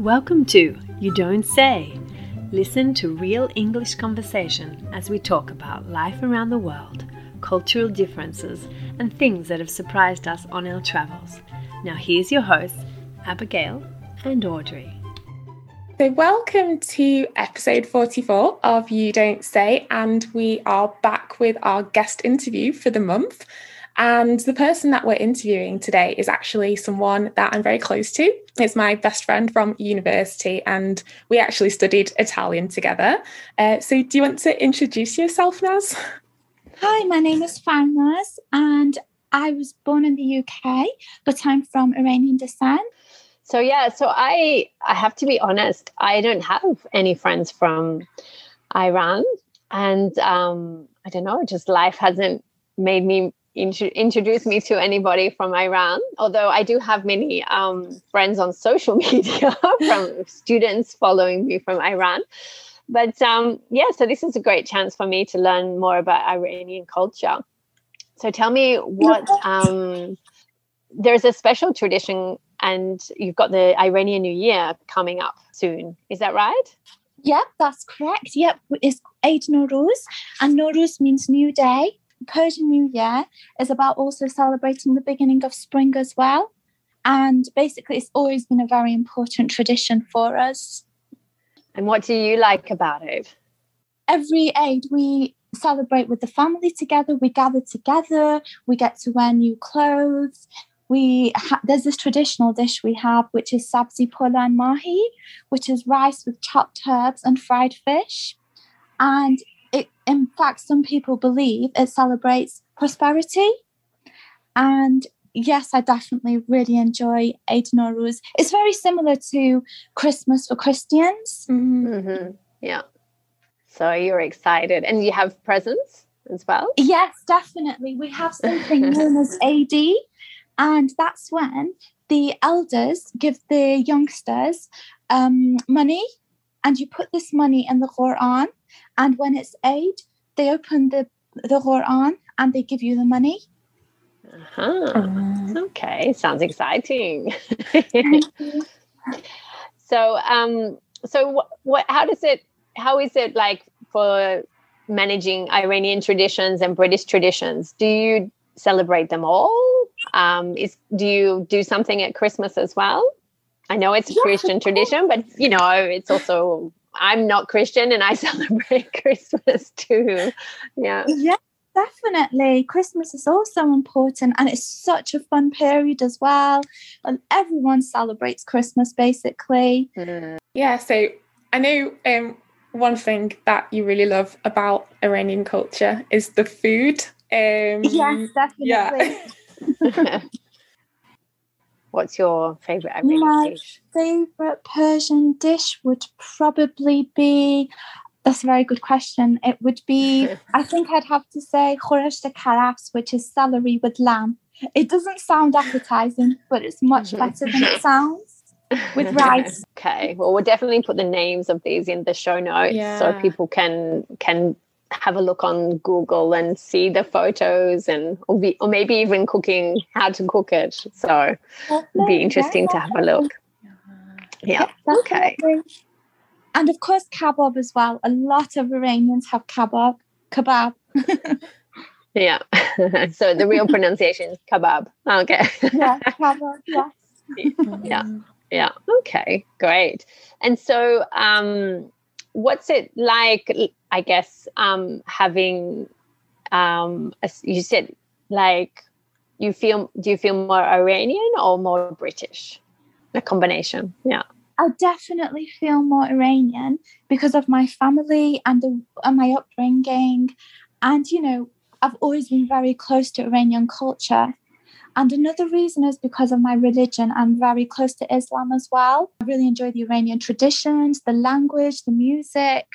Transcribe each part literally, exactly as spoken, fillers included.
Welcome to You Don't Say. Listen to real English conversation as we talk about life around the world, cultural differences, and things that have surprised us on our travels. Now here's your hosts, Abigail and Audrey. So welcome to episode forty-four of You Don't Say, and we are back with our guest interview for the month. And the person that we're interviewing today is actually someone that I'm very close to. It's my best friend from university, and we actually studied Italian together. Uh, so do you want to introduce yourself, Naz? Hi, my name is Farnaz, and I was born in the U K, but I'm from Iranian descent. So yeah, so I I have to be honest, I don't have any friends from Iran, and um, I don't know, just life hasn't made me int- introduce me to anybody from Iran. Although I do have many um, friends on social media from students following me from Iran. But um, yeah, so this is a great chance for me to learn more about Iranian culture. So tell me what um, there's a special tradition. And you've got the Iranian New Year coming up soon. Is that right? Yep, that's correct. Yep, it's Eid Nowruz. And Nowruz means new day. Persian New Year is about also celebrating the beginning of spring as well. And basically, it's always been a very important tradition for us. And what do you like about it? Every Eid, we celebrate with the family together. We gather together. We get to wear new clothes. We ha- there's this traditional dish we have, which is sabzi polan mahi, which is rice with chopped herbs and fried fish. And it, in fact, some people believe it celebrates prosperity. And yes, I definitely really enjoy Eid Nowruz. It's very similar to Christmas for Christians. Mm-hmm. Yeah. So you're excited. And you have presents as well? Yes, definitely. We have something known as Eidi. And that's when the elders give the youngsters um, money, and you put this money in the Quran. And when it's Eid, they open the, the Quran and they give you the money. Uh-huh. Um, okay, sounds exciting. so, um, so what? What? How does it? How is it like for managing Iranian traditions and British traditions? Do you celebrate them all? Um, is do you do something at Christmas as well? I know it's a yeah, Christian tradition, but you know, it's also, I'm not Christian and I celebrate Christmas too. Yeah. Yeah, definitely. Christmas is also important, and it's such a fun period as well. And everyone celebrates Christmas basically. Mm. Yeah, so I know um one thing that you really love about Iranian culture is the food. Um yes, definitely. Yeah. What's your favourite Iranian My dish? My favourite Persian dish would probably be, that's a very good question, it would be, I think I'd have to say khoresh-e karafs, which is celery with lamb. It doesn't sound appetising, but it's much better than it sounds, with rice. Okay, well, we'll definitely put the names of these in the show notes, yeah, so people can can have a look on Google and see the photos, and or, be, or maybe even cooking, how to cook it. So it'd be interesting yeah. to have a look. Yeah. yeah okay. And of course, kebab as well. A lot of Iranians have kebab. Kebab. yeah. So the real pronunciation is kebab. Okay. yeah. Kebab. Yes. yeah. Yeah. Okay. Great. And so, um, what's it like, I guess, um, having, um, a, you said, like, you feel, do you feel more Iranian or more British? A combination, yeah. I definitely feel more Iranian because of my family and, the, and my upbringing. And, you know, I've always been very close to Iranian culture. And another reason is because of my religion. I'm very close to Islam as well. I really enjoy the Iranian traditions, the language, the music.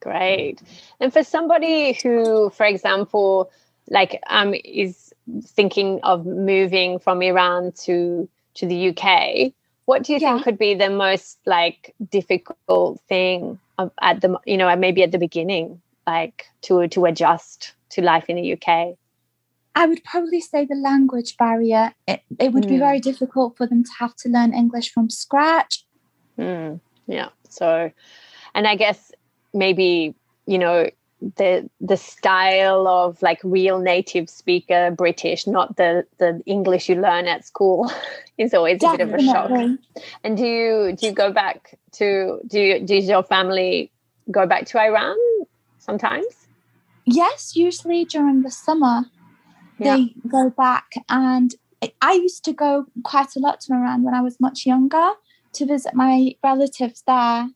Great. And for somebody who, for example, like um, is thinking of moving from Iran to, to the U K, what do you yeah. think could be the most like difficult thing of, at the, you know, maybe at the beginning, like to, to adjust to life in the U K? I would probably say the language barrier. It, it would mm. be very difficult for them to have to learn English from scratch. Mm, yeah. So, and I guess maybe, you know, the the style of like real native speaker British, not the the English you learn at school, is always Definitely. A bit of a shock. And do you do you go back to do you, does your family go back to Iran sometimes? Yes, usually during the summer yeah. they go back, and I used to go quite a lot to Iran when I was much younger to visit my relatives there.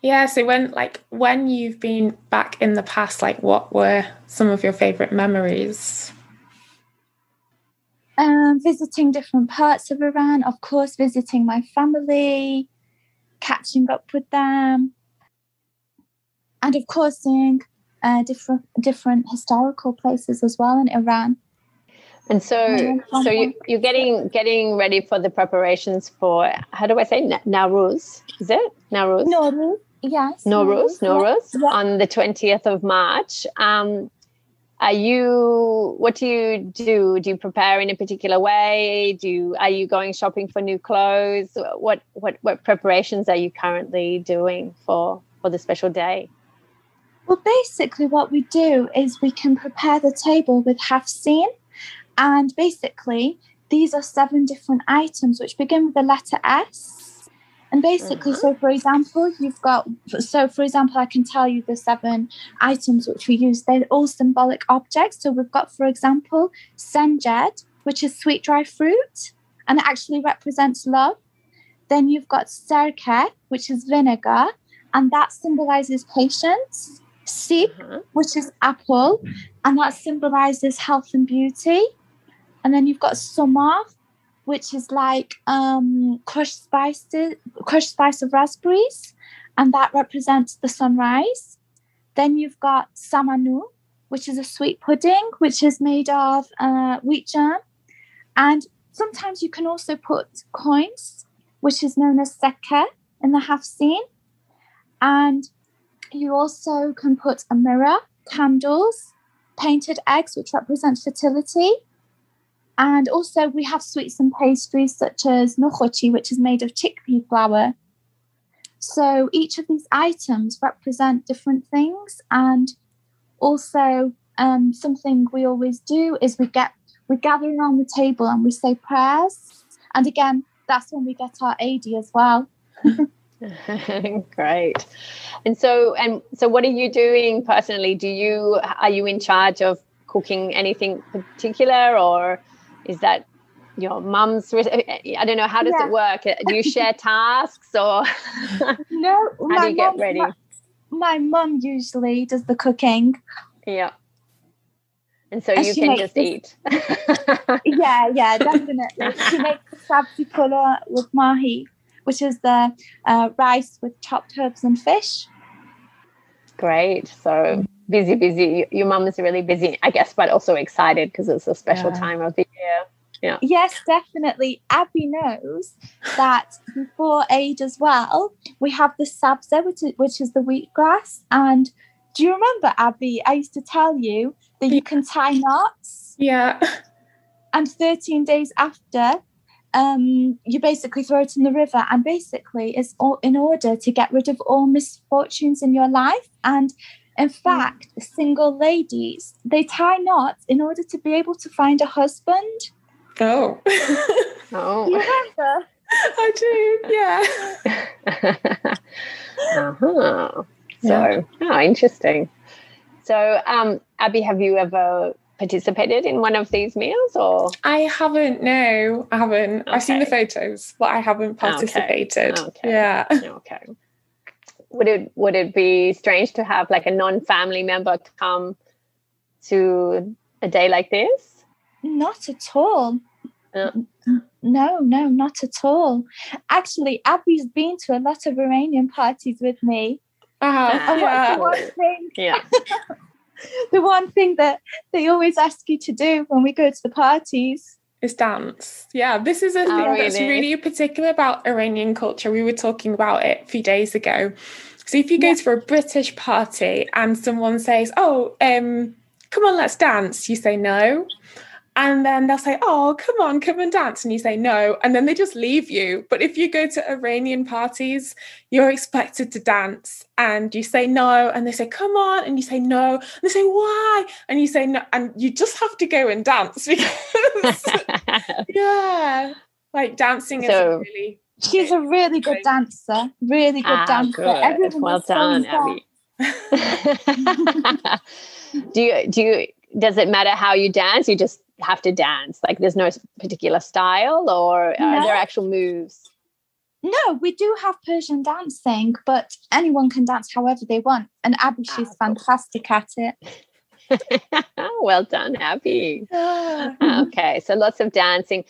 Yeah, so when like when you've been back in the past, like what were some of your favourite memories? Um, visiting different parts of Iran, of course, visiting my family, catching up with them, and of course seeing uh, different different historical places as well in Iran. And so, so you, you're getting getting ready for the preparations for, how do I say, Na- Nowruz? Is it Nowruz? Nowruz, yes. Nowruz, Nowruz, yeah. On the twentieth of March. Um, are you? What do you do? Do you prepare in a particular way? Do you, are you going shopping for new clothes? What what what preparations are you currently doing for for the special day? Well, basically, what we do is we can prepare the table with Haft-Sin. And basically, these are seven different items which begin with the letter S. And basically, mm-hmm. so for example, you've got, so for example, I can tell you the seven items which we use. They're all symbolic objects. So we've got, for example, senjed, which is sweet dry fruit, and it actually represents love. Then you've got serke, which is vinegar, and that symbolizes patience. Seke, mm-hmm. which is apple, and that symbolizes health and beauty. And then you've got sumar, which is like um, crushed spices, crushed spice of raspberries, and that represents the sunrise. Then you've got samanu, which is a sweet pudding, which is made of uh, wheat germ. And sometimes you can also put coins, which is known as seke in the Haft-Sin. And you also can put a mirror, candles, painted eggs, which represent fertility. And also we have sweets and pastries such as nohochi, which is made of chickpea flour. So each of these items represent different things. And also um, something we always do is we get we gather around the table and we say prayers. And again, that's when we get our Eidi as well. Great. And so and so what are you doing personally? Do you are you in charge of cooking anything particular, or is that your mum's? I don't know, how does yeah. it work? Do you share tasks, or no, how do you get mom, ready? My, my mum usually does the cooking. Yeah. And so and you can just this, eat. yeah, yeah, definitely. She makes sabzi polan mahi, which is the uh, rice with chopped herbs and fish. Great. So busy, busy. Your mum is really busy, I guess, but also excited because it's a special yeah. time of the year. Yeah. Yes, definitely. Abby knows that before Eid as well, we have the Sabza, which is, which is the wheatgrass. And do you remember, Abby, I used to tell you that yeah. you can tie knots? Yeah. And thirteen days after, Um, you basically throw it in the river, and basically it's all in order to get rid of all misfortunes in your life. And in fact, mm. single ladies, they tie knots in order to be able to find a husband. Oh. oh. You remember? I do, yeah. uh-huh. So, yeah. oh, interesting. So, um, Abby, have you ever participated in one of these meals, or? I haven't, no, I haven't. Okay. I've seen the photos, but I haven't participated. Okay. Okay. Yeah. Okay. Would it would it be strange to have like a non-family member come to a day like this? Not at all. Uh. No, no, not at all. Actually, Abby's been to a lot of Iranian parties with me. Uh-huh. Yeah. One thing. Yeah. The one thing that they always ask you to do when we go to the parties is dance. Yeah, this is a thing oh, that's really particular about Iranian culture. We were talking about it a few days ago. So if you go yeah. to a British party and someone says, oh, um, come on, let's dance, you say no. And then they'll say, oh, come on, come and dance. And you say no. And then they just leave you. But if you go to Iranian parties, you're expected to dance. And you say no. And they say, come on. And you say no. And they say, why? And you say no. And you just have to go and dance. Because, yeah, like dancing so, is really... She's a really good dancer. Really good ah, dancer. Good. Everyone well done, Abby. do you, do you, does it matter how you dance? You just have to dance, like there's no particular style, or no. Are there actual moves? No, we do have Persian dancing, but anyone can dance however they want, and Abby, she's oh. fantastic at it. Well done, Abby. Okay, so lots of dancing.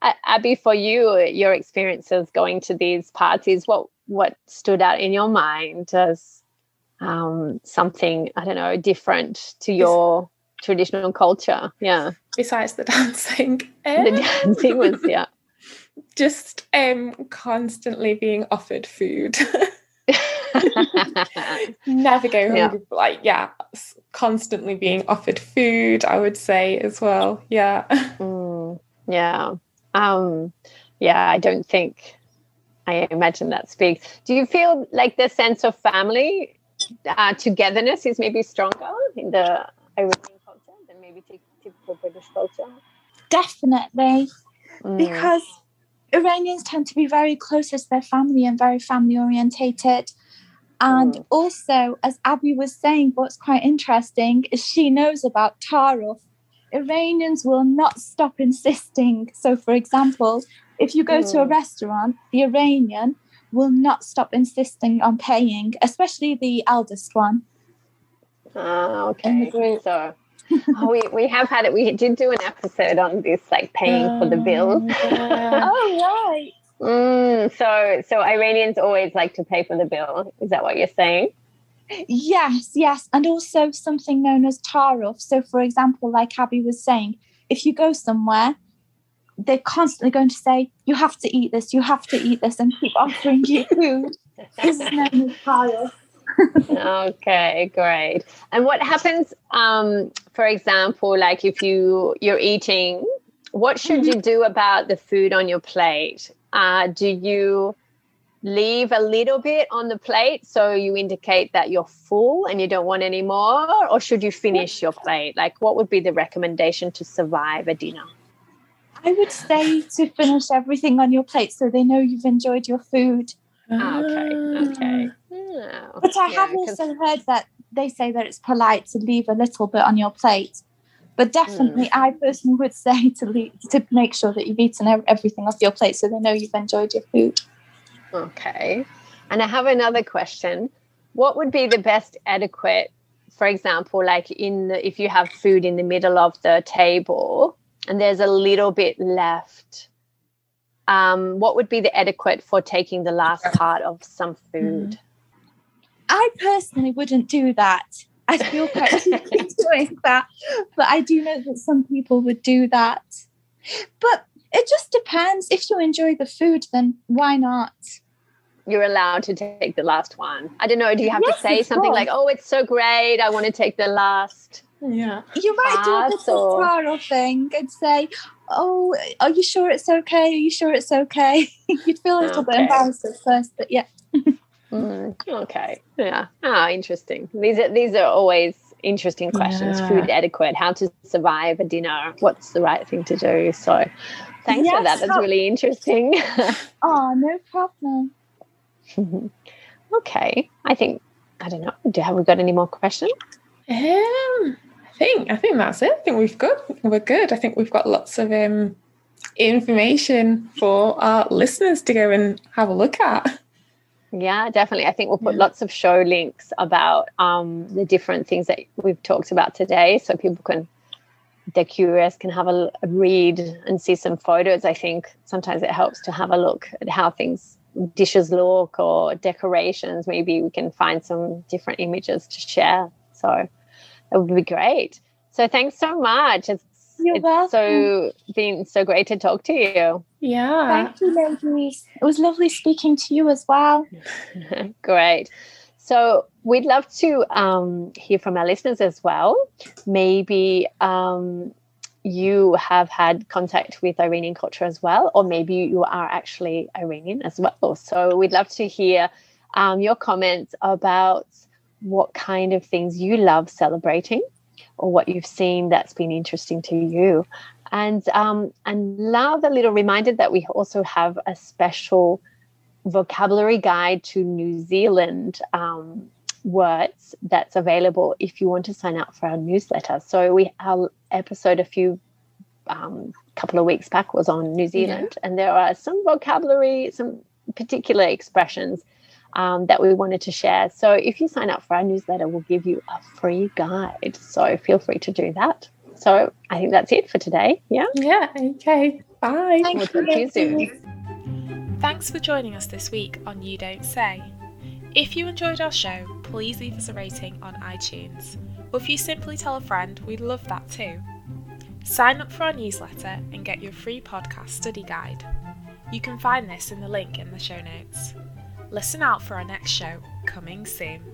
Uh, Abby, for you, your experiences going to these parties, what what stood out in your mind as um something, I don't know, different to your traditional culture? Yeah, besides the dancing, um, the dancing was yeah just um constantly being offered food. Never go hungry. Yeah. Like yeah constantly being offered food, I would say as well. Yeah. mm, yeah um yeah I don't think I imagine that speaks. Do you feel like the sense of family Uh, togetherness is maybe stronger in the Iranian culture than maybe typical British culture? Definitely, mm. because Iranians tend to be very close to their family and very family orientated. And mm. also, as Abby was saying, what's quite interesting is she knows about tarof. Iranians will not stop insisting. So, for example, if you go mm. to a restaurant, the Iranian will not stop insisting on paying, especially the eldest one. Ah, okay. So oh, we, we have had it. We did do an episode on this, like paying oh, for the bills. Yeah. Oh, right. Mm, so, so Iranians always like to pay for the bill. Is that what you're saying? Yes, yes. And also something known as tarof. So, for example, like Abby was saying, if you go somewhere, they're constantly going to say, you have to eat this, you have to eat this, and keep offering you food. This is known as tarof. Okay, great. And what happens, um, for example, like if you, you're eating, what should mm-hmm. you do about the food on your plate? Uh, do you leave a little bit on the plate so you indicate that you're full and you don't want any more? Or should you finish your plate? Like what would be the recommendation to survive a dinner? I would say to finish everything on your plate so they know you've enjoyed your food. Oh, okay, okay. Oh, but I yeah, have also heard that they say that it's polite to leave a little bit on your plate. But definitely mm. I personally would say to leave, to make sure that you've eaten everything off your plate so they know you've enjoyed your food. Okay. And I have another question. What would be the best etiquette, for example, like in the, if you have food in the middle of the table and there's a little bit left, Um, what would be the etiquette for taking the last part of some food? I personally wouldn't do that. I feel quite cheeky doing that, but I do know that some people would do that. But it just depends. If you enjoy the food, then why not? You're allowed to take the last one. I don't know. Do you have yes, to say something course. like, "Oh, it's so great. I want to take the last"? Yeah, you might do a little tarof thing and say, "Oh, are you sure it's okay? Are you sure it's okay?" You'd feel a little okay. bit embarrassed at first, but yeah. mm, okay. Yeah. Ah, oh, interesting. These are these are always interesting questions. Yeah. Food etiquette, how to survive a dinner, what's the right thing to do. So, thanks yes, for that. That's how- really interesting. Oh, no problem. Okay. I think I don't know. Do have we got any more questions? Um. I think I think that's it. I think we've good. We're good. I think we've got lots of um, information for our listeners to go and have a look at. Yeah, definitely. I think we'll put yeah. lots of show links about um, the different things that we've talked about today, so people can, if they're curious, can have a, a read and see some photos. I think sometimes it helps to have a look at how things, dishes look or decorations. Maybe we can find some different images to share. So it would be great. So thanks so much. It's, You're it's welcome. so been so great to talk to you. Yeah. Thank you, ladies. It was lovely speaking to you as well. Great. So we'd love to um, hear from our listeners as well. Maybe um, you have had contact with Iranian culture as well, or maybe you are actually Iranian as well. So we'd love to hear um, your comments about what kind of things you love celebrating, or what you've seen that's been interesting to you. And um, another little reminder that we also have a special vocabulary guide to New Zealand um, words that's available if you want to sign up for our newsletter. So we our episode a few um, couple of weeks back was on New Zealand, yeah. and there are some vocabulary, some particular expressions um, that we wanted to share. So if you sign up for our newsletter, we'll give you a free guide. So feel free to do that. So I think that's it for today. Yeah. Yeah. Okay. Bye. Thank we'll you. Soon. Thanks for joining us this week on You Don't Say. If you enjoyed our show, please leave us a rating on iTunes. Or if you simply tell a friend, we'd love that too. Sign up for our newsletter and get your free podcast study guide. You can find this in the link in the show notes. Listen out for our next show coming soon.